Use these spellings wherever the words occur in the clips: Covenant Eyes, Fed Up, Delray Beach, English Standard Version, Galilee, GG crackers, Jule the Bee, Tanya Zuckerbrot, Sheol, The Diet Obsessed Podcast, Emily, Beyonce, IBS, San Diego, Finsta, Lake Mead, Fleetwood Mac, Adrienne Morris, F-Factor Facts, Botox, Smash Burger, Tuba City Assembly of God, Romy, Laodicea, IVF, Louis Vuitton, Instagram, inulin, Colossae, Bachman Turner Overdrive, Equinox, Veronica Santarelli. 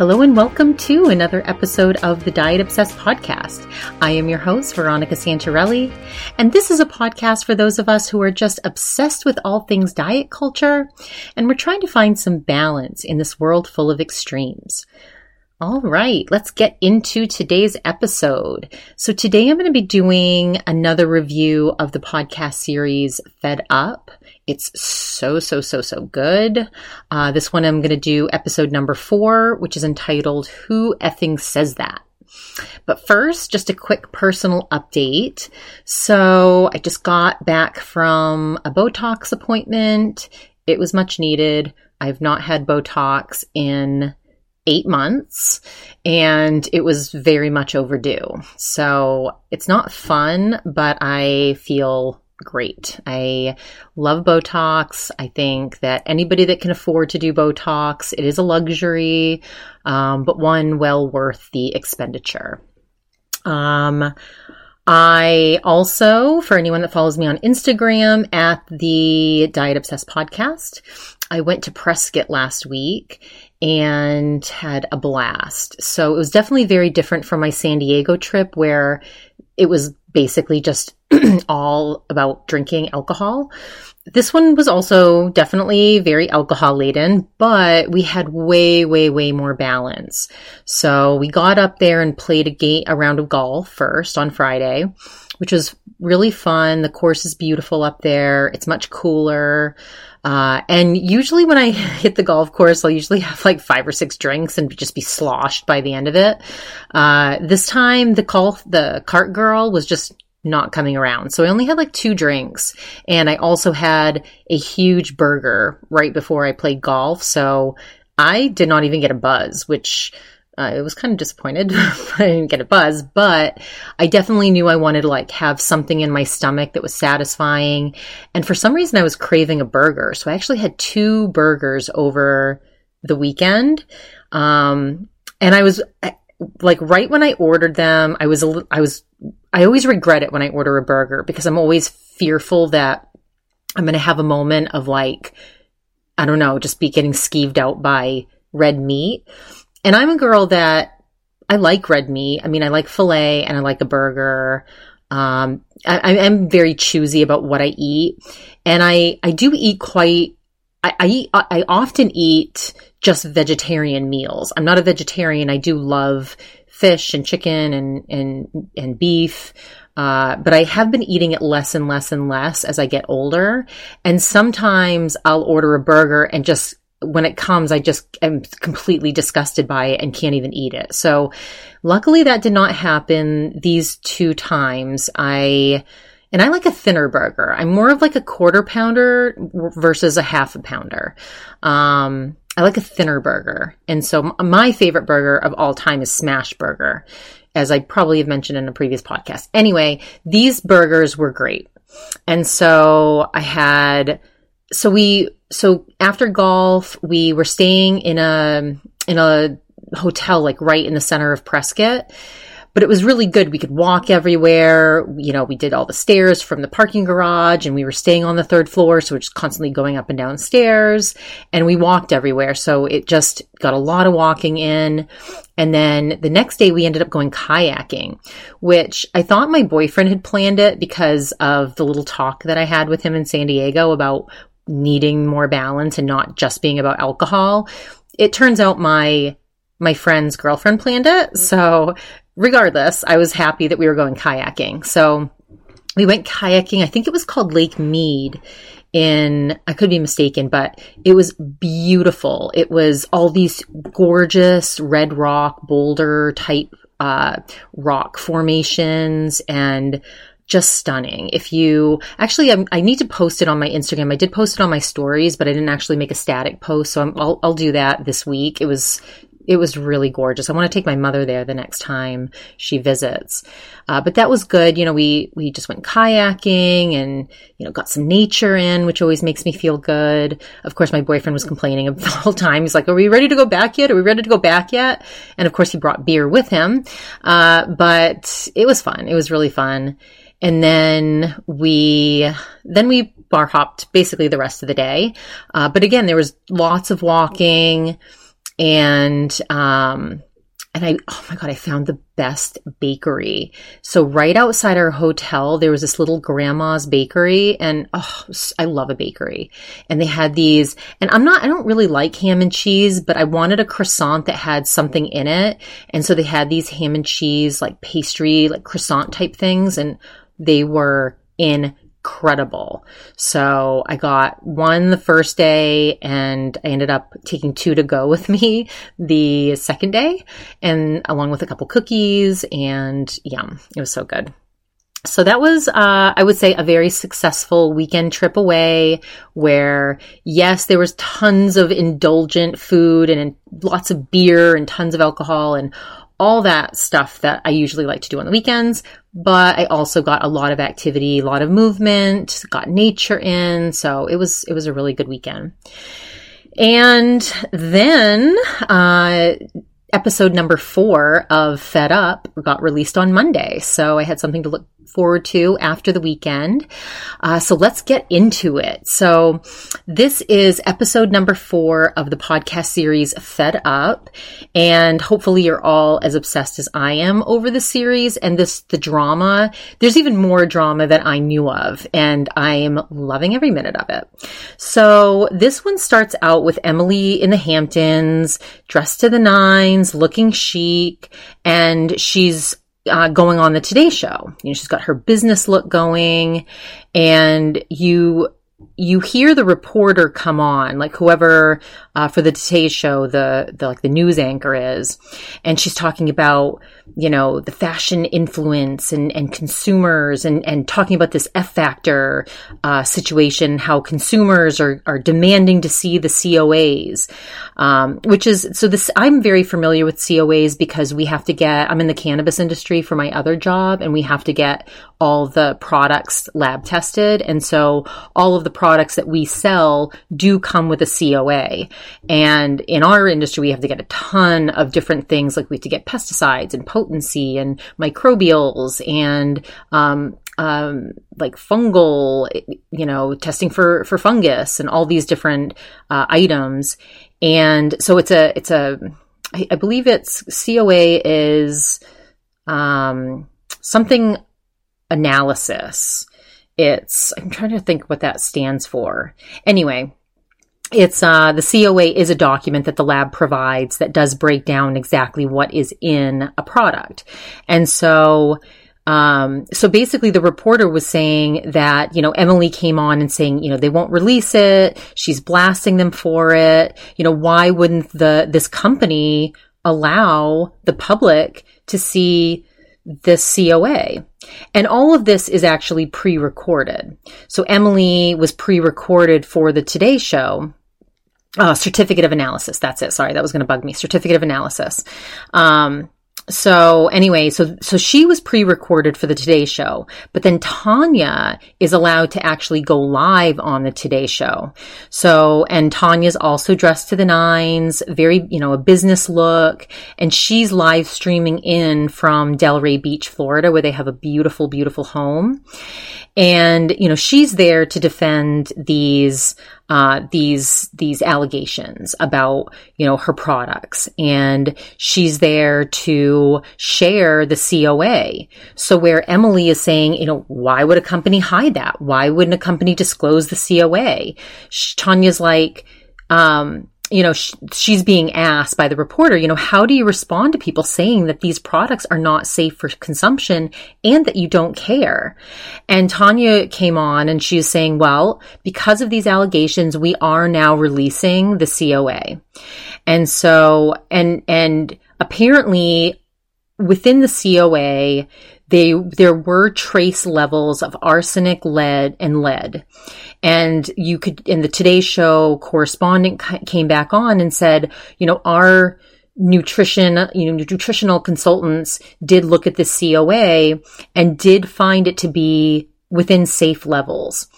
Hello and welcome to another episode of the Diet Obsessed Podcast. I am your host, Veronica Santarelli, and this is a podcast for those of us who are just obsessed with all things diet culture, and we're trying to find some balance in this world full of extremes. All right, let's get into today's episode. So today I'm going to be doing another review of the podcast series Fed Up. It's so good. This one I'm going to do episode number 4, which is entitled Who Effing Says That? But first, just a quick personal update. So I just got back from a Botox appointment. It was much needed. I've not had Botox in 8 months, and it was very much overdue. So it's not fun, but I feel great. I love Botox. I think that anybody that can afford to do Botox, it is a luxury, but one well worth the expenditure. I also, for anyone that follows me on Instagram at the Diet Obsessed Podcast, I went to Prescott last week and had a blast. So it was definitely very different from my San Diego trip, where it was basically just all about drinking alcohol. This one was also definitely very alcohol laden, but we had way more balance. So we got up there and played a round of golf first on Friday, which was really fun. The course is beautiful up there. It's much cooler. And usually when I hit the golf course, I'll usually have like 5 or 6 drinks and just be sloshed by the end of it. This time the cart girl was just not coming around. So I only had like 2 drinks, and I also had a huge burger right before I played golf. So I did not even get a buzz, which it was kind of disappointed. I didn't get a buzz, but I definitely knew I wanted to like have something in my stomach that was satisfying. And for some reason I was craving a burger. So I actually had 2 burgers over the weekend. And I was like, right when I ordered them, I always regret it when I order a burger, because I'm always fearful that I'm going to have a moment of like, I don't know, just be getting skeeved out by red meat. And I'm a girl that I like red meat. I mean, I like filet and I like a burger. I am very choosy about what I eat. And I do eat quite, I often eat just vegetarian meals. I'm not a vegetarian. I do love fish and chicken and beef. But I have been eating it less and less as I get older. And sometimes I'll order a burger and just, when it comes, I just am completely disgusted by it and can't even eat it. So luckily that did not happen these 2 times. And I like a thinner burger. I'm more of like a quarter pounder versus a half a pounder. I like a thinner burger. And so my favorite burger of all time is Smash Burger, as I probably have mentioned in a previous podcast. Anyway, these burgers were great. And so I had, so after golf, we were staying in a hotel, like right in the center of Prescott, but it was really good. We could walk everywhere. You know, we did all the stairs from the parking garage, and we were staying on the 3rd floor. So we're just constantly going up and down stairs, and we walked everywhere. So it just got a lot of walking in. And then the next day we ended up going kayaking, which I thought my boyfriend had planned it because of the little talk that I had with him in San Diego about needing more balance and not just being about alcohol. It turns out my friend's girlfriend planned it. So regardless, I was happy that we were going kayaking. So we went kayaking. I think it was called Lake Mead I could be mistaken, but it was beautiful. It was all these gorgeous red rock, boulder type rock formations, and just stunning. I need to post it on my Instagram. I did post it on my stories, but I didn't actually make a static post. So I'll do that this week. It was really gorgeous. I want to take my mother there the next time she visits. But that was good. You know, we just went kayaking and, you know, got some nature in, which always makes me feel good. Of course, my boyfriend was complaining the whole time. He's like, are we ready to go back yet? And of course he brought beer with him. But it was fun. It was really fun. And then we bar hopped basically the rest of the day. But again, there was lots of walking. And I, oh my God, I found the best bakery. So right outside our hotel, there was this little grandma's bakery, and oh, I love a bakery. And they had these, and I don't really like ham and cheese, but I wanted a croissant that had something in it. And so they had these ham and cheese, like pastry, like croissant type things. And they were incredible. So I got one the first day, and I ended up taking two to go with me the second day, and along with a couple cookies, and yum, it was so good. So that was, I would say, a very successful weekend trip away where, yes, there was tons of indulgent food and lots of beer and tons of alcohol and all that stuff that I usually like to do on the weekends, but I also got a lot of activity, a lot of movement, got nature in. So it was a really good weekend. And then, episode number 4 of Fed Up got released on Monday. So I had something to look forward to after the weekend. So let's get into it. So this is episode number 4 of the podcast series Fed Up. And hopefully you're all as obsessed as I am over the series and the drama. There's even more drama that I knew of, and I'm loving every minute of it. So this one starts out with Emily in the Hamptons, dressed to the nines, looking chic, and she's going on the Today Show. You know, she's got her business look going, and you hear the reporter come on, like whoever for the Today Show, the like the news anchor is, and she's talking about, you know, the fashion influence and consumers and talking about this F-Factor situation, how consumers are demanding to see the COAs, I'm very familiar with COAs because I'm in the cannabis industry for my other job, and we have to get all the products lab tested. And so all of the products that we sell do come with a COA. And in our industry, we have to get a ton of different things. Like we have to get pesticides and potency and microbials and, like fungal, you know, testing for fungus and all these different, items. And so I believe it's COA is, something analysis. I'm trying to think what that stands for. Anyway, it's, the COA is a document that the lab provides that does break down exactly what is in a product. And so basically the reporter was saying that, you know, Emily came on and saying, you know, they won't release it. She's blasting them for it. You know, why wouldn't this company allow the public to see this COA? And all of this is actually pre-recorded. So Emily was pre-recorded for the Today Show, certificate of analysis. That's it. Sorry, that was going to bug me. Certificate of analysis. So anyway, so she was pre-recorded for the Today Show, but then Tanya is allowed to actually go live on the Today Show. So, and Tanya's also dressed to the nines, very, you know, a business look, and she's live streaming in from Delray Beach, Florida, where they have a beautiful, beautiful home. And, you know, she's there to defend these allegations about, you know, her products, and she's there to share the COA. So where Emily is saying, you know, why would a company hide that? Why wouldn't a company disclose the COA? Tanya's like, you know, she's being asked by the reporter, you know, how do you respond to people saying that these products are not safe for consumption and that you don't care? And Tanya came on and she was saying, well, because of these allegations, we are now releasing the COA. And so, and apparently within the COA, there were trace levels of arsenic, lead. And and the Today Show correspondent came back on and said, you know, our nutritional consultants did look at the COA and did find it to be within safe levels.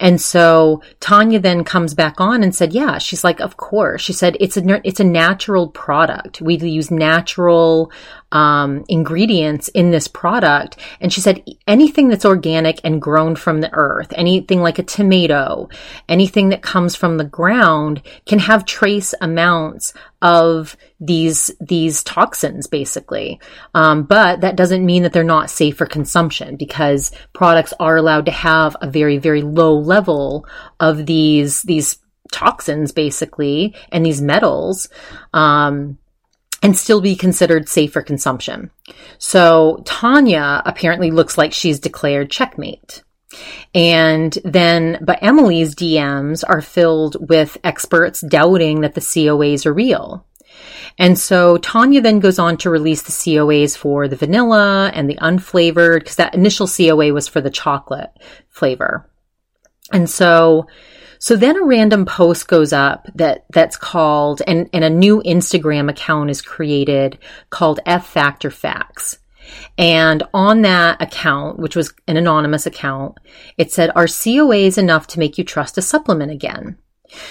And so Tanya then comes back on and said, yeah, she's like, of course. She said, it's a natural product. We use natural ingredients in this product. And she said anything that's organic and grown from the earth, anything like a tomato, anything that comes from the ground can have trace amounts of these toxins, basically. But that doesn't mean that they're not safe for consumption, because products are allowed to have a very, very low level of these toxins, basically, and these metals, and still be considered safe for consumption. So Tanya apparently looks like she's declared checkmate. But Emily's DMs are filled with experts doubting that the COAs are real. And so Tanya then goes on to release the COAs for the vanilla and the unflavored, because that initial COA was for the chocolate flavor. And so then a random post goes up that's called, and a new Instagram account is created called F-Factor Facts. And on that account, which was an anonymous account, it said, "Are COAs enough to make you trust a supplement again?"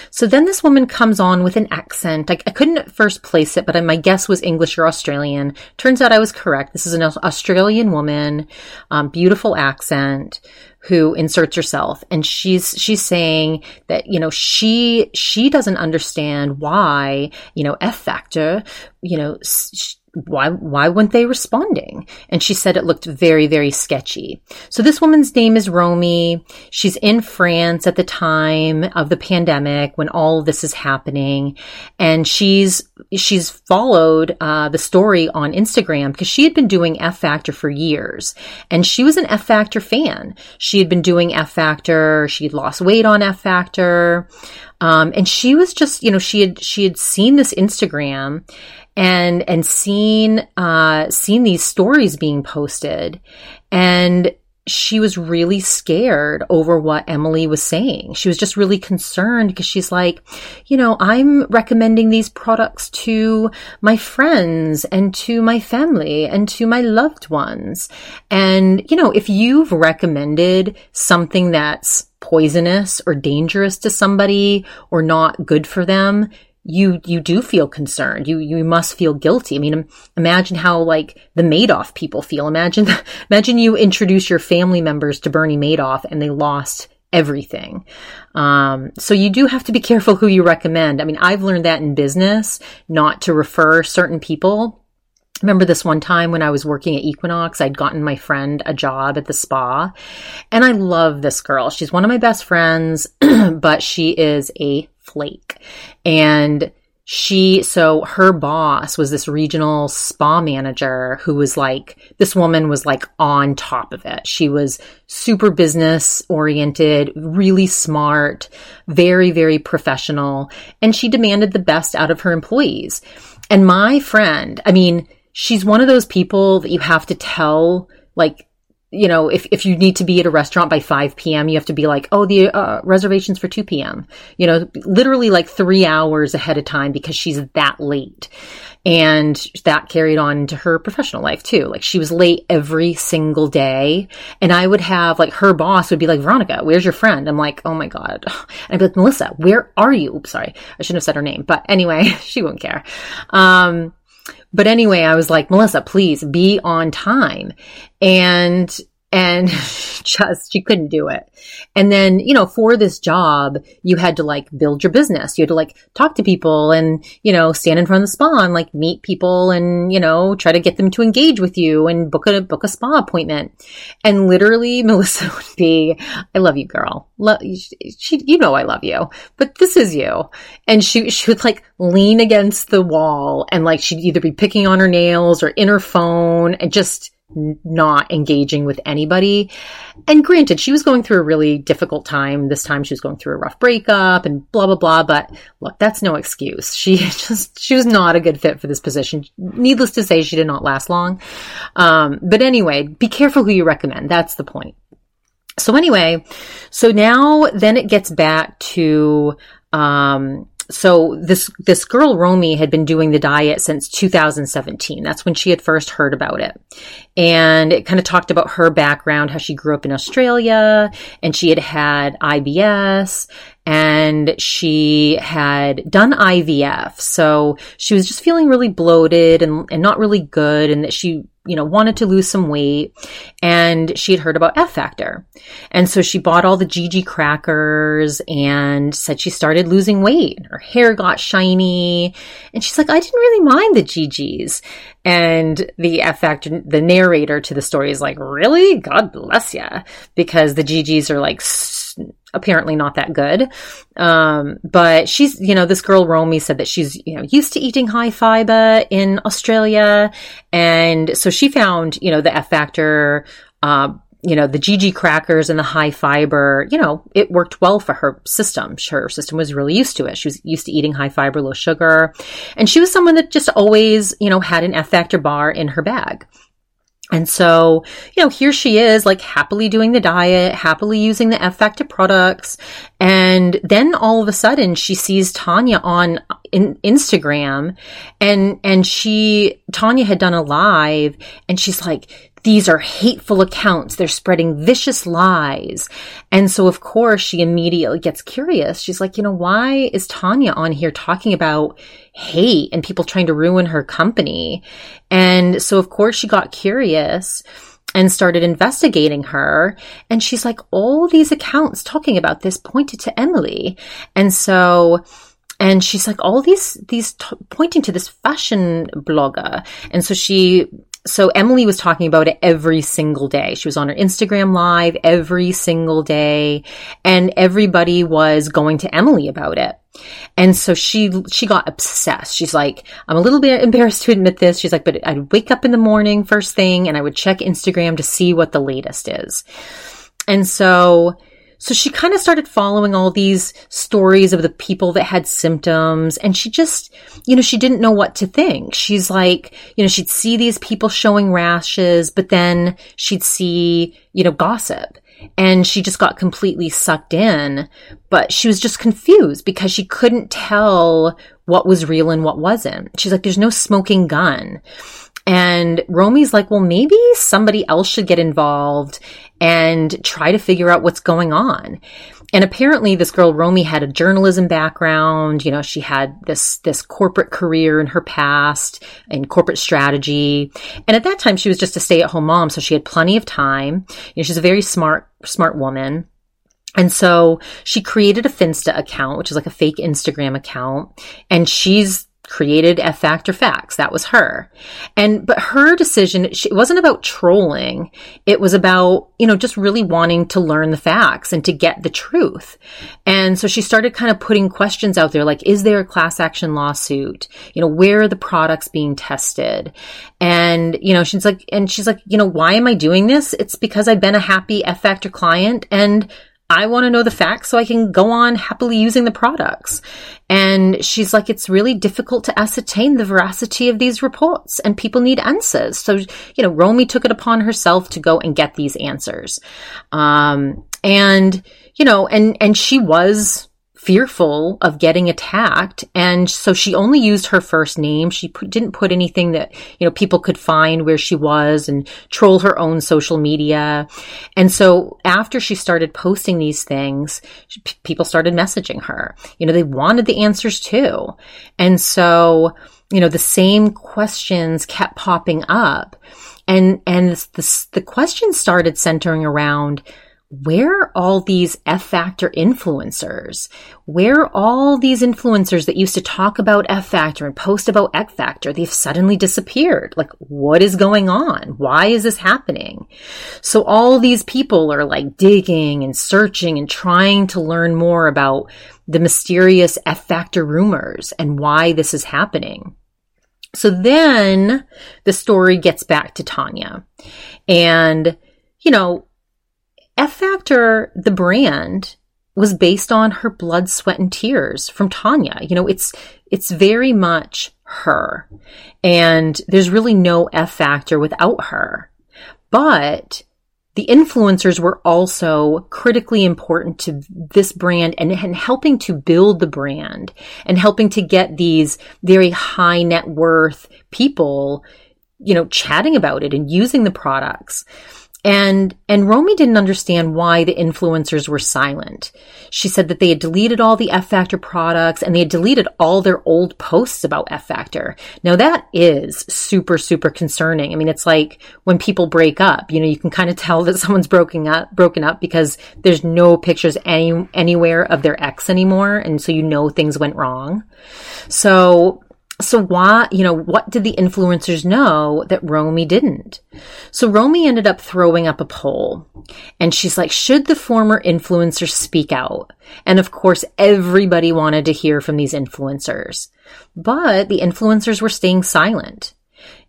So then this woman comes on with an accent. I couldn't at first place it, but my guess was English or Australian. Turns out I was correct. This is an Australian woman, beautiful accent, who inserts herself. And she's saying that, you know, she doesn't understand why, you know, F Factor, you know, why weren't they responding? And she said it looked very, very sketchy. So this woman's name is Romy. She's in France at the time of the pandemic when all of this is happening. And she's followed the story on Instagram, because she had been doing F Factor for years. And she was an F Factor fan. She had been doing F Factor. She had lost weight on F Factor. And she was just, you know, she had seen this Instagram and seen these stories being posted, and she was really scared over what Emily was saying. She was just really concerned, because she's like, you know, I'm recommending these products to my friends and to my family and to my loved ones. And, you know, if you've recommended something that's poisonous or dangerous to somebody or not good for them, you do feel concerned. You must feel guilty. I mean, imagine how like the Madoff people feel. Imagine you introduce your family members to Bernie Madoff and they lost everything. So you do have to be careful who you recommend. I mean, I've learned that in business, not to refer certain people. Remember this one time when I was working at Equinox, I'd gotten my friend a job at the spa, and I love this girl. She's one of my best friends, but she is a flake. And so her boss was this regional spa manager who was like, this woman was like on top of it. She was super business oriented, really smart, very, very professional. And she demanded the best out of her employees. And my friend, I mean, she's one of those people that you have to tell, like, you know, if you need to be at a restaurant by 5 p.m., you have to be like, oh, the reservation's for 2 p.m., you know, literally like 3 hours ahead of time, because she's that late. And that carried on into her professional life too. Like, she was late every single day. And I would have, like, her boss would be like, Veronica, where's your friend? I'm like, oh my God. And I'd be like, Melissa, where are you? Oops, sorry. I shouldn't have said her name. But anyway, she won't care. But anyway, I was like, Melissa, please be on time. And just, she couldn't do it. And then, you know, for this job, you had to like build your business. You had to like talk to people and, you know, stand in front of the spa and like meet people and, you know, try to get them to engage with you and book a spa appointment. And literally Melissa would be, I love you, girl. You know, I love you, but this is you. And she would like lean against the wall, and like, she'd either be picking on her nails or in her phone and just not engaging with anybody. And granted, she was going through a really difficult time. This time she was going through a rough breakup and blah, blah, blah. But look, that's no excuse. She was not a good fit for this position. Needless to say, she did not last long. But anyway, be careful who you recommend. That's the point. So anyway, then it gets back to, so this girl, Romy, had been doing the diet since 2017. That's when she had first heard about it. And it kind of talked about her background, how she grew up in Australia, and she had IBS. and she had done IVF. So she was just feeling really bloated and not really good, and that she, you know, wanted to lose some weight, and she had heard about F-Factor. And so she bought all the GG crackers and said she started losing weight. Her hair got shiny, and she's like, I didn't really mind the GGs. And the F-Factor, the narrator to the story, is like, really? God bless ya. Because the GGs are like apparently not that good. But she's, you know, this girl Romy said that she's, you know, used to eating high fiber in Australia. And so she found, you know, the F Factor, you know, the GG crackers and the high fiber, you know, it worked well for her system. Her system was really used to it. She was used to eating high fiber, low sugar. And she was someone that just always, you know, had an F Factor bar in her bag. And so, you know, here she is, like, happily doing the diet, happily using the F-Factor products. And then all of a sudden she sees Tanya on Instagram, and Tanya had done a live, and she's like, these are hateful accounts. They're spreading vicious lies. And so, of course, she immediately gets curious. She's like, you know, why is Tanya on here talking about hate and people trying to ruin her company? And so, of course, she got curious and started investigating her. And she's like, all these accounts talking about this pointed to Emily. And so... and she's like, all these pointing to this fashion blogger. And so so Emily was talking about it every single day. She was on her Instagram live every single day, and everybody was going to Emily about it. And so she got obsessed. She's like, I'm a little bit embarrassed to admit this. She's like, but I'd wake up in the morning first thing, and I would check Instagram to see what the latest is. And so she kind of started following all these stories of the people that had symptoms, and she just, you know, she didn't know what to think. She's like, you know, she'd see these people showing rashes, but then she'd see, you know, gossip, and she just got completely sucked in. But she was just confused because she couldn't tell what was real and what wasn't. She's like, there's no smoking gun. And Romy's like, well, maybe somebody else should get involved and try to figure out what's going on. And apparently this girl, Romy, had a journalism background. You know, she had this corporate career in her past in corporate strategy. And at that time, she was just a stay-at-home mom, so she had plenty of time. You know, she's a very smart woman. And so she created a Finsta account, which is like a fake Instagram account. And she's created F-Factor Facts. That was her. But her decision, it wasn't about trolling. It was about, you know, just really wanting to learn the facts and to get the truth. And so she started kind of putting questions out there, like, is there a class action lawsuit? You know, where are the products being tested? And, you know, she's like, you know, why am I doing this? It's because I've been a happy F-Factor client, and I want to know the facts so I can go on happily using the products. And she's like, it's really difficult to ascertain the veracity of these reports, and people need answers. So, you know, Romy took it upon herself to go and get these answers. And, you know, and she was fearful of getting attacked. And so she only used her first name. She didn't put anything that, you know, people could find where she was and troll her own social media. And so after she started posting these things, people started messaging her. You know, they wanted the answers too. And so, you know, the same questions kept popping up. And the questions started centering around, where are all these F-Factor influencers? Where are all these influencers that used to talk about F-Factor and post about F-Factor? They've suddenly disappeared. Like, what is going on? Why is this happening? So all these people are like digging and searching and trying to learn more about the mysterious F-Factor rumors and why this is happening. So then the story gets back to Tanya. And, you know, F-Factor, the brand, was based on her blood, sweat, and tears from Tanya. You know, it's very much her. And there's really no F-Factor without her. But the influencers were also critically important to this brand and helping to build the brand and helping to get these very high net worth people, you know, chatting about it and using the products. And Romy didn't understand why the influencers were silent. She said that they had deleted all the F-Factor products and they had deleted all their old posts about F-Factor. Now that is super, super concerning. I mean, it's like when people break up, you know, you can kind of tell that someone's broken up because there's no pictures anywhere of their ex anymore. And so, you know, things went wrong. So why, you know, what did the influencers know that Romy didn't? So Romy ended up throwing up a poll and she's like, should the former influencers speak out? And of course, everybody wanted to hear from these influencers, but the influencers were staying silent.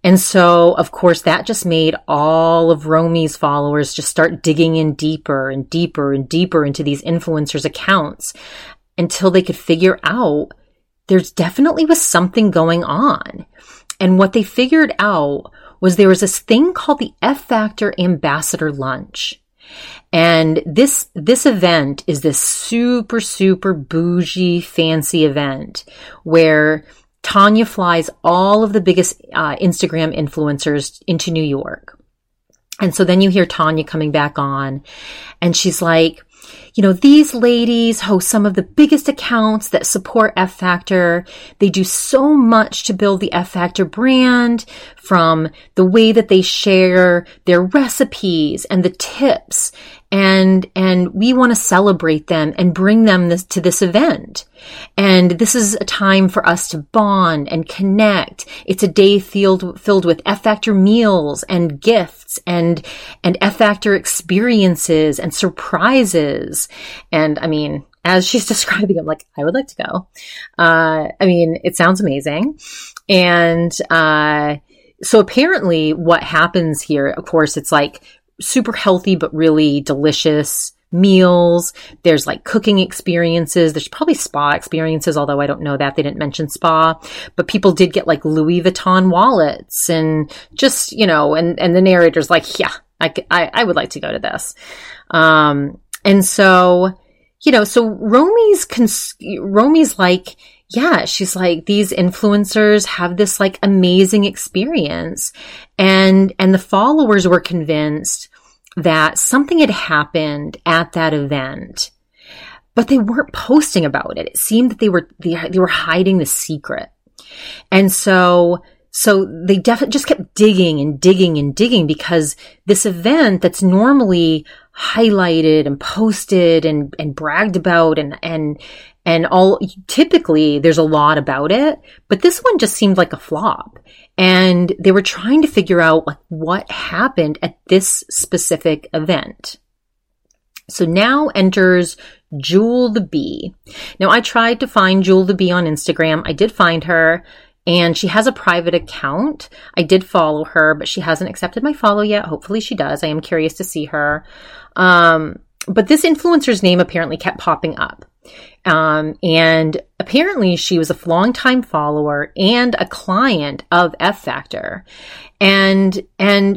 And so, of course, that just made all of Romy's followers just start digging in deeper and deeper and deeper into these influencers' accounts until they could figure out there's definitely was something going on. And what they figured out was there was this thing called the F-Factor Ambassador Lunch. And this event is this super, super bougie, fancy event where Tanya flies all of the biggest Instagram influencers into New York. And so then you hear Tanya coming back on and she's like, you know, these ladies host some of the biggest accounts that support F-Factor. They do so much to build the F-Factor brand, from the way that they share their recipes and the tips. And we want to celebrate them and bring them to this event. And this is a time for us to bond and connect. It's a day filled with F-Factor meals and gifts and F-Factor experiences and surprises. And I mean, as she's describing, I'm like, I would like to go. I mean, it sounds amazing. And so apparently what happens here, of course, it's like super healthy, but really delicious meals. There's like cooking experiences. There's probably spa experiences, although I don't know that. They didn't mention spa, but people did get like Louis Vuitton wallets and just, you know, and the narrator's like, yeah, I would like to go to this. And so, you know, so Romy's like, yeah, she's like, these influencers have this like amazing experience. And the followers were convinced that something had happened at that event, but they weren't posting about it. It seemed that they were hiding the secret. And so they definitely just kept digging and digging and digging, because this event that's normally highlighted and posted and bragged about and all, typically there's a lot about it, but this one just seemed like a flop. And they were trying to figure out like what happened at this specific event. So now enters Jule the Bee. Now I tried to find Jule the Bee on Instagram. I did find her, and she has a private account. I did follow her, but she hasn't accepted my follow yet. Hopefully she does. I am curious to see her. But this influencer's name apparently kept popping up. And apparently she was a longtime follower and a client of F-Factor. And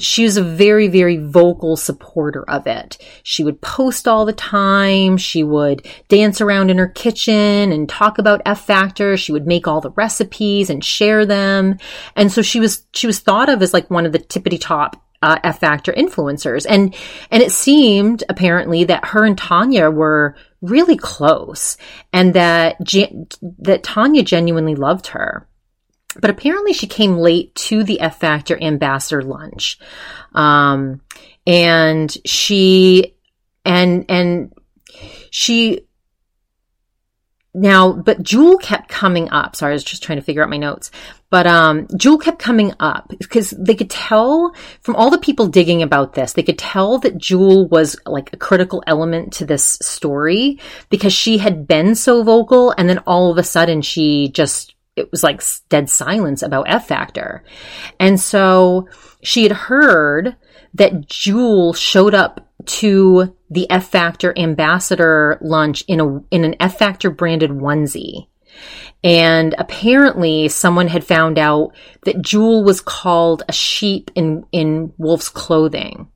she was a very, very vocal supporter of it. She would post all the time. She would dance around in her kitchen and talk about F-Factor. She would make all the recipes and share them. And so she was thought of as like one of the tippity top F-Factor influencers. And it seemed apparently that her and Tanya were really close, and that Tanya genuinely loved her. But apparently she came late to the F-Factor Ambassador Lunch. But Jule kept coming up. Sorry, I was just trying to figure out my notes. But Jule kept coming up because they could tell from all the people digging about this, they could tell that Jule was like a critical element to this story, because she had been so vocal, and then all of a sudden it was like dead silence about F-Factor. And so she had heard that Jule showed up to the F-Factor Ambassador Lunch in an F-Factor branded onesie. And apparently someone had found out that Jule was called a sheep in wolf's clothing.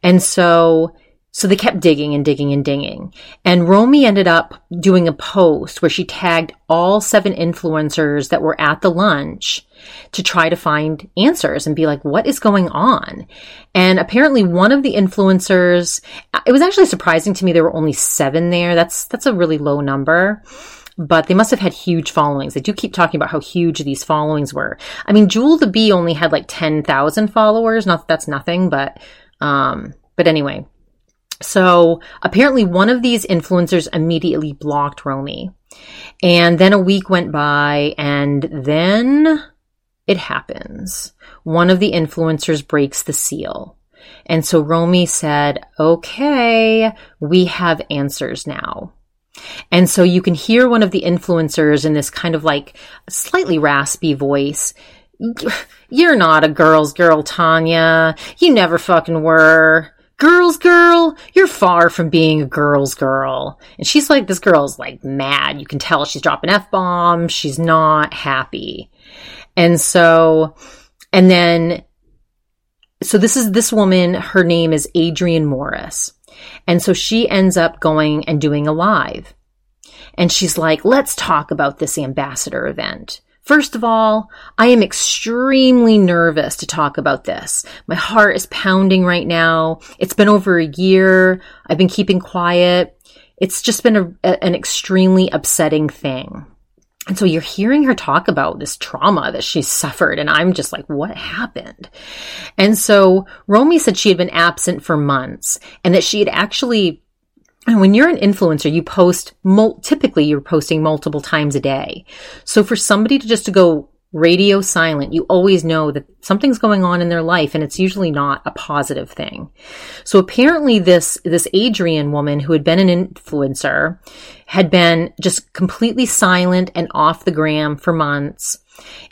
And so So they kept digging and digging and digging. And Romy ended up doing a post where she tagged all 7 influencers that were at the lunch to try to find answers and be like, what is going on? And apparently one of the influencers, it was actually surprising to me there were only 7 there. That's a really low number. But they must have had huge followings. They do keep talking about how huge these followings were. I mean, Jule the Bee only had like 10,000 followers. Not that that's nothing, but anyway. So apparently one of these influencers immediately blocked Romy. And then a week went by, and then it happens. One of the influencers breaks the seal. And so Romy said, okay, we have answers now. And so you can hear one of the influencers in this kind of like slightly raspy voice. You're not a girl's girl, Tanya. You never fucking were. Girl's girl, you're far from being a girl's girl. And she's like, this girl's like mad. You can tell she's dropping F-bombs. She's not happy. And so, and then, so this is this woman, her name is Adrienne Morris. And so she ends up going and doing a live. And she's like, let's talk about this ambassador event. First of all, I am extremely nervous to talk about this. My heart is pounding right now. It's been over a year. I've been keeping quiet. It's just been an extremely upsetting thing. And so you're hearing her talk about this trauma that she's suffered. And I'm just like, what happened? And so Romy said she had been absent for months and that she had actually, and when you're an influencer, you post, typically you're posting multiple times a day. So for somebody to just to go radio silent, you always know that something's going on in their life and it's usually not a positive thing. So apparently this Adrienne woman who had been an influencer had been just completely silent and off the gram for months.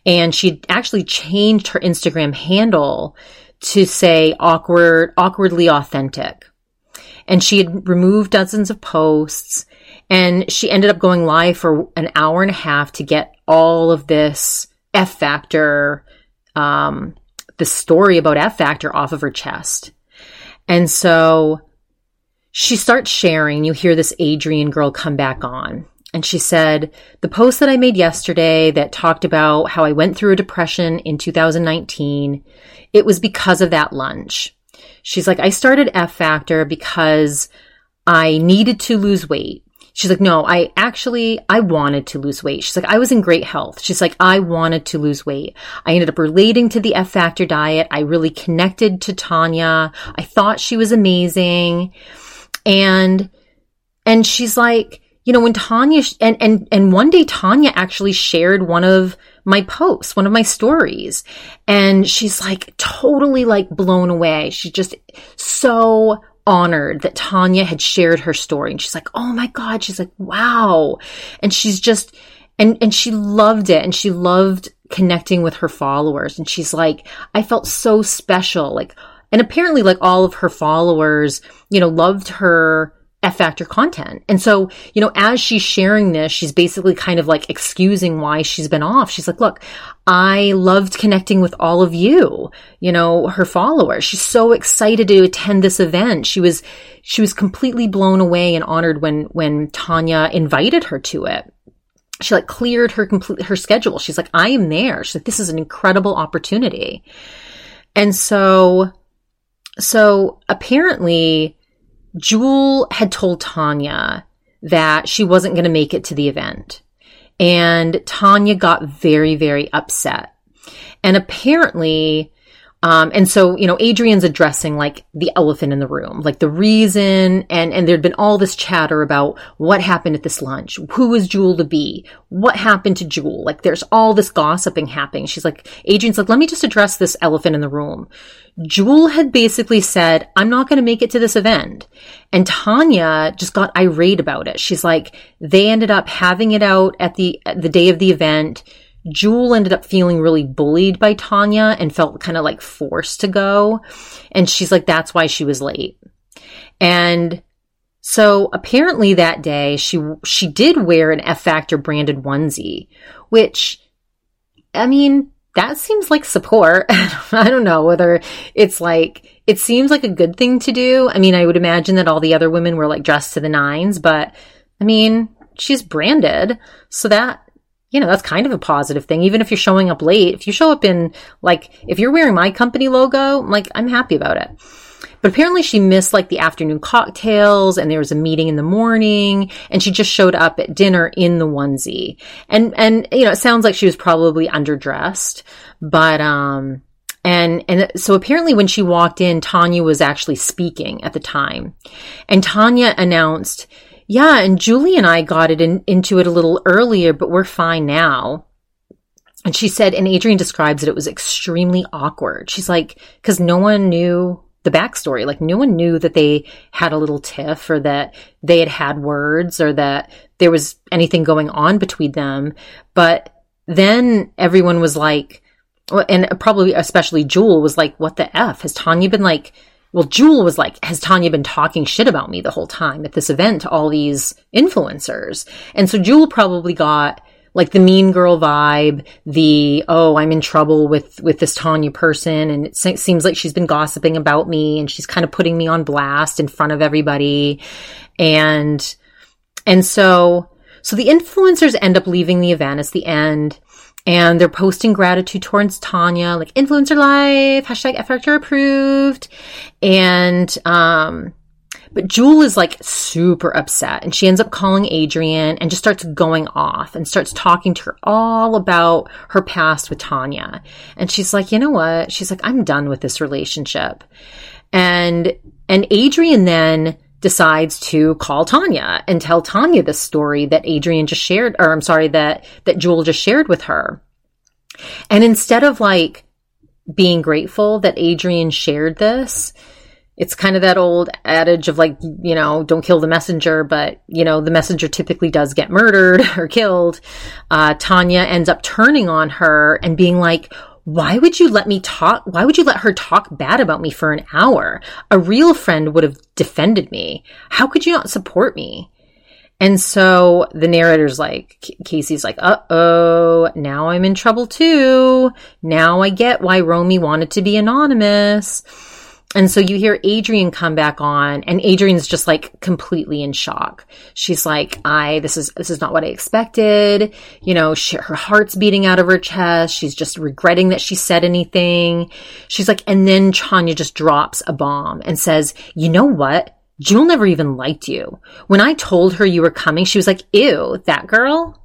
And she actually changed her Instagram handle to say awkwardly authentic. And she had removed dozens of posts and she ended up going live for an hour and a half to get all of this F-Factor, the story about F-Factor off of her chest. And so she starts sharing. You hear this Adrienne girl come back on. And she said, the post that I made yesterday that talked about how I went through a depression in 2019, it was because of that lunch. She's like, I started F-Factor because I needed to lose weight. She's like, no, I wanted to lose weight. She's like, I was in great health. She's like, I wanted to lose weight. I ended up relating to the F-Factor diet. I really connected to Tanya. I thought she was amazing. And she's like, you know, when Tanya, and one day Tanya actually shared one of my posts, one of my stories. And she's like totally like blown away. She's just so honored that Tanya had shared her story. And she's like, oh my God. She's like, wow. And she's just, and she loved it. And she loved connecting with her followers. And she's like, I felt so special. Like, and apparently like all of her followers, you know, loved her F-Factor content. And so, you know, as she's sharing this, she's basically kind of like excusing why she's been off. She's like, look, I loved connecting with all of you, you know, her followers. She's so excited to attend this event. She was completely blown away and honored when Tanya invited her to it. She like cleared her schedule. She's like, I am there. She's like, this is an incredible opportunity. And so apparently Jule had told Tanya that she wasn't going to make it to the event. And Tanya got very, very upset. And apparently, and so, you know, Adrienne's addressing like the elephant in the room, like the reason, and there'd been all this chatter about what happened at this lunch, who was Jule the Bee, what happened to Jule, like there's all this gossiping happening. She's like, Adrienne's like, let me just address this elephant in the room. Jule had basically said, I'm not going to make it to this event. And Tanya just got irate about it. She's like, they ended up having it out at the day of the event. Jule ended up feeling really bullied by Tanya and felt kind of like forced to go. And she's like, that's why she was late. And so apparently that day she did wear an F-Factor branded onesie, which, I mean, that seems like support. I don't know whether it's like, it seems like a good thing to do. I mean, I would imagine that all the other women were like dressed to the nines, but I mean, she's branded. So that, you know, that's kind of a positive thing. Even if you're showing up late, if you show up in like, if you're wearing my company logo, I'm like, I'm happy about it. But apparently she missed like the afternoon cocktails and there was a meeting in the morning and she just showed up at dinner in the onesie. And, you know, it sounds like she was probably underdressed, but, and so apparently when she walked in, Tanya was actually speaking at the time, and Tanya announced, yeah, and Julie and I got it into it a little earlier, but we're fine now. And she said, and Adrienne describes that it was extremely awkward. She's like, cause no one knew the backstory. Like no one knew that they had a little tiff or that they had had words or that there was anything going on between them. But then everyone was like, and probably especially Jule was like, what the F? Has Tanya been like, well, Jule was like, has Tanya been talking shit about me the whole time at this event to all these influencers? And so Jule probably got like the mean girl vibe, the, oh, I'm in trouble with this Tanya person. And it seems like she's been gossiping about me and she's kind of putting me on blast in front of everybody. And so the influencers end up leaving the event. It's the end. And they're posting gratitude towards Tanya, like influencer life, hashtag F-Factor approved. And, but Jule is like super upset and she ends up calling Adrienne and just starts going off and starts talking to her all about her past with Tanya. And she's like, you know what? She's like, I'm done with this relationship. And Adrienne then decides to call Tanya and tell Tanya this story that Adrienne just shared, or I'm sorry, that Jule just shared with her. And instead of like being grateful that Adrienne shared this, it's kind of that old adage of like, you know, don't kill the messenger, but you know, the messenger typically does get murdered or killed. Tanya ends up turning on her and being like, why would you let her talk bad about me for an hour? A real friend would have defended me. How could you not support me? And so the narrator's like, Casey's like, uh-oh, now I'm in trouble too. Now I get why Romy wanted to be anonymous. And so you hear Adrienne come back on, and Adrienne's just like completely in shock. She's like, this is not what I expected. You know, her heart's beating out of her chest. She's just regretting that she said anything. She's like, and then Tanya just drops a bomb and says, you know what? Jule never even liked you. When I told her you were coming, she was like, ew, that girl.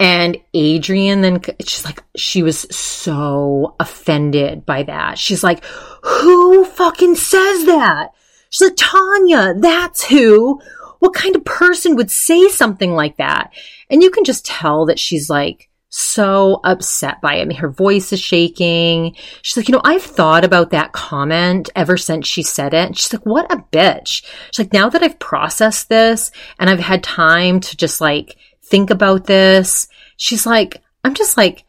And Adrienne then, she's like, she was so offended by that. She's like, who fucking says that? She's like, Tanya, that's who. What kind of person would say something like that? And you can just tell that she's like so upset by it. I mean, her voice is shaking. She's like, you know, I've thought about that comment ever since she said it. And she's like, what a bitch. She's like, now that I've processed this and I've had time to just like think about this, she's like, I'm just like,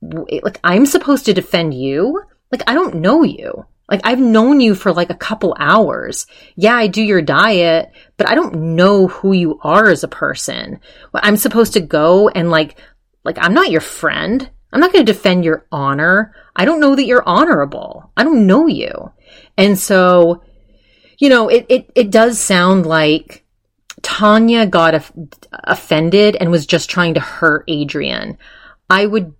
wait, like I'm supposed to defend you? Like, I don't know you. Like, I've known you for like a couple hours. Yeah, I do your diet, but I don't know who you are as a person. I'm supposed to go and like, I'm not your friend. I'm not going to defend your honor. I don't know that you're honorable. I don't know you. And so, you know, it does sound like Tanya got offended and was just trying to hurt Adrienne. I would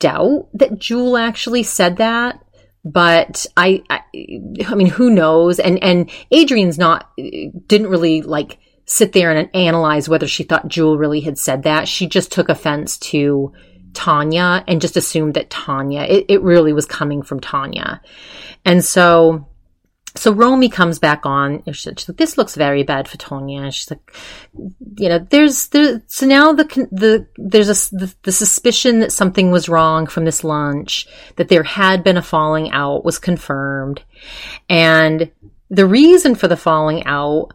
doubt that Jule actually said that, but I mean, who knows? And Adrienne's didn't really like sit there and analyze whether she thought Jule really had said that. She just took offense to Tanya and just assumed that it really was coming from Tanya. And so Romy comes back on. She's like, this looks very bad for Tanya. And she's like, you know, so now there's the suspicion that something was wrong from this lunch, that there had been a falling out was confirmed. And the reason for the falling out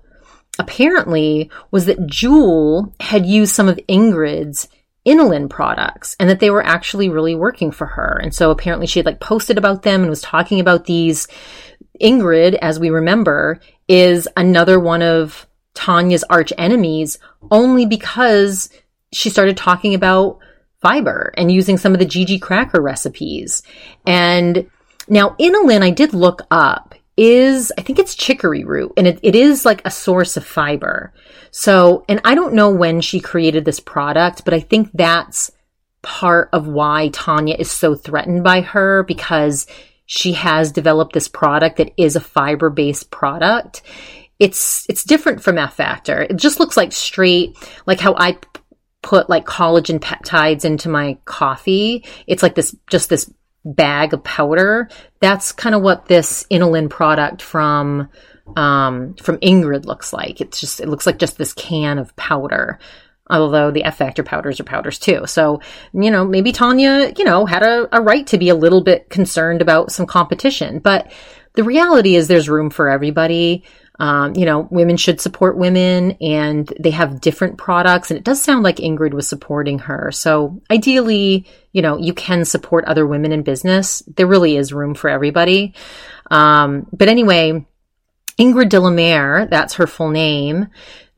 apparently was that Jule had used some of Ingrid's inulin products and that they were actually really working for her. And so apparently she had like posted about them and was talking about these. Ingrid, as we remember, is another one of Tanya's arch enemies only because she started talking about fiber and using some of the GG cracker recipes. And now inulin, I did look up, is, I think it's chicory root, and it is like a source of fiber. So, and I don't know when she created this product, but I think that's part of why Tanya is so threatened by her, because she has developed this product that is a fiber-based product. It's different from F-Factor. It just looks like straight, like how I put like collagen peptides into my coffee. It's like this, just this bag of powder. That's kind of what this inulin product from Ingrid looks like. It looks like just this can of powder, although the F-Factor powders are powders too. So, you know, maybe Tanya, you know, had a right to be a little bit concerned about some competition, but the reality is there's room for everybody. You know, women should support women, and they have different products. And it does sound like Ingrid was supporting her. So ideally, you know, you can support other women in business. There really is room for everybody. But anyway, Ingrid De La Mer, that's her full name.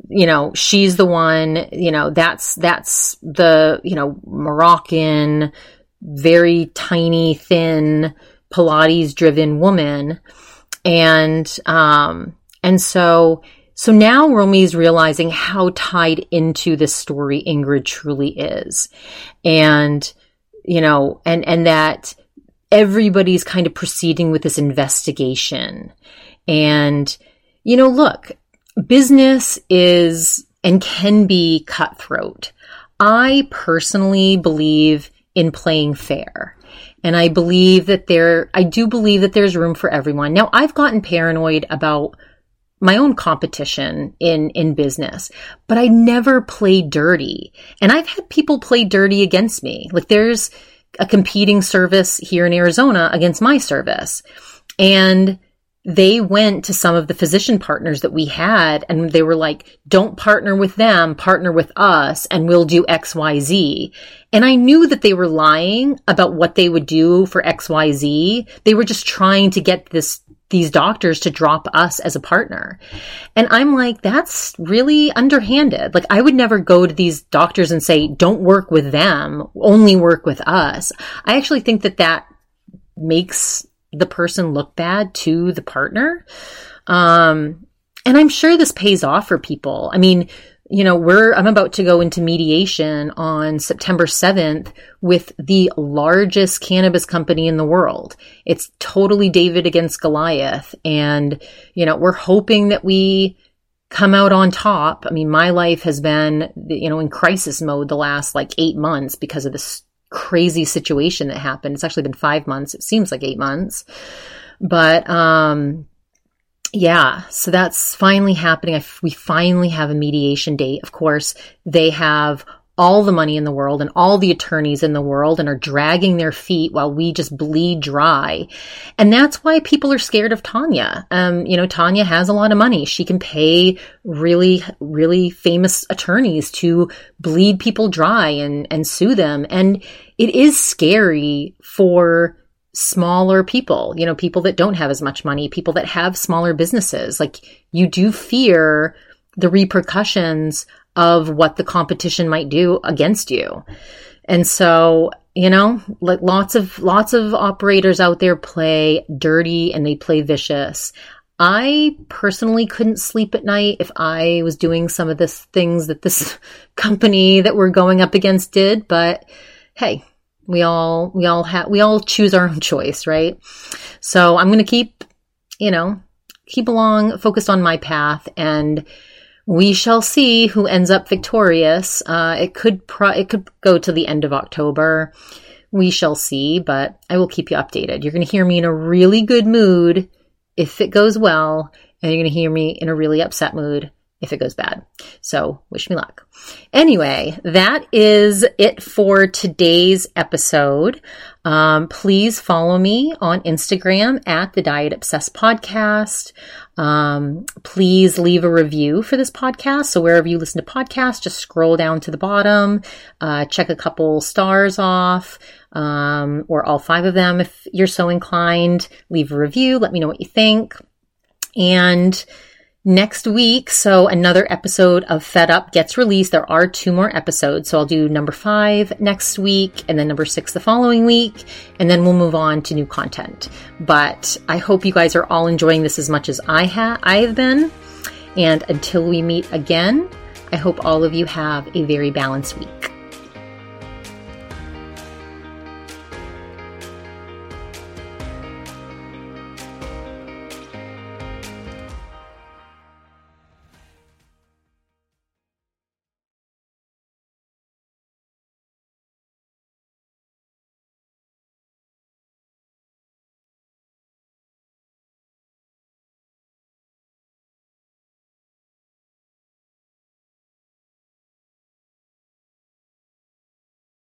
You know, she's the one, you know, that's the, you know, Moroccan, very tiny, thin, Pilates driven woman. And so now Romy's realizing how tied into this story Ingrid truly is. And, you know, and that everybody's kind of proceeding with this investigation. And, you know, look, business is and can be cutthroat. I personally believe in playing fair. And I do believe that there's room for everyone. Now, I've gotten paranoid about my own competition in business, but I never play dirty. And I've had people play dirty against me. Like, there's a competing service here in Arizona against my service. And they went to some of the physician partners that we had, and they were like, don't partner with them, partner with us, and we'll do XYZ. And I knew that they were lying about what they would do for XYZ. They were just trying to get these doctors to drop us as a partner. And I'm like, that's really underhanded. Like, I would never go to these doctors and say, don't work with them, only work with us. I actually think that makes the person look bad to the partner. And I'm sure this pays off for people. I mean, you know, I'm about to go into mediation on September 7th with the largest cannabis company in the world. It's totally David against Goliath. And, you know, we're hoping that we come out on top. I mean, my life has been, you know, in crisis mode the last like 8 months because of this crazy situation that happened. It's actually been 5 months. It seems like 8 months, but, yeah, so that's finally happening. We finally have a mediation date. Of course, they have all the money in the world and all the attorneys in the world and are dragging their feet while we just bleed dry. And that's why people are scared of Tanya. You know, Tanya has a lot of money. She can pay really, really famous attorneys to bleed people dry and sue them. And it is scary for smaller people, you know, people that don't have as much money, people that have smaller businesses. Like, you do fear the repercussions of what the competition might do against you. And so, you know, like, lots of operators out there play dirty and they play vicious. I personally couldn't sleep at night if I was doing some of the things that this company that we're going up against did, but hey, we all choose our own choice, right? So I'm going to keep along focused on my path, and we shall see who ends up victorious. It could go to the end of October. We shall see, but I will keep you updated. You're going to hear me in a really good mood if it goes well, and you're going to hear me in a really upset mood if it goes bad. So wish me luck. Anyway, that is it for today's episode. Please follow me on Instagram at The Diet Obsessed Podcast. Please leave a review for this podcast. So wherever you listen to podcasts, just scroll down to the bottom, check a couple stars off, or all 5 of them. If you're so inclined, leave a review. Let me know what you think. And next week. So another episode of Fed Up gets released. There are 2 more episodes. So I'll do number 5 next week and then number 6 the following week. And then we'll move on to new content. But I hope you guys are all enjoying this as much as I have been. And until we meet again, I hope all of you have a very balanced week.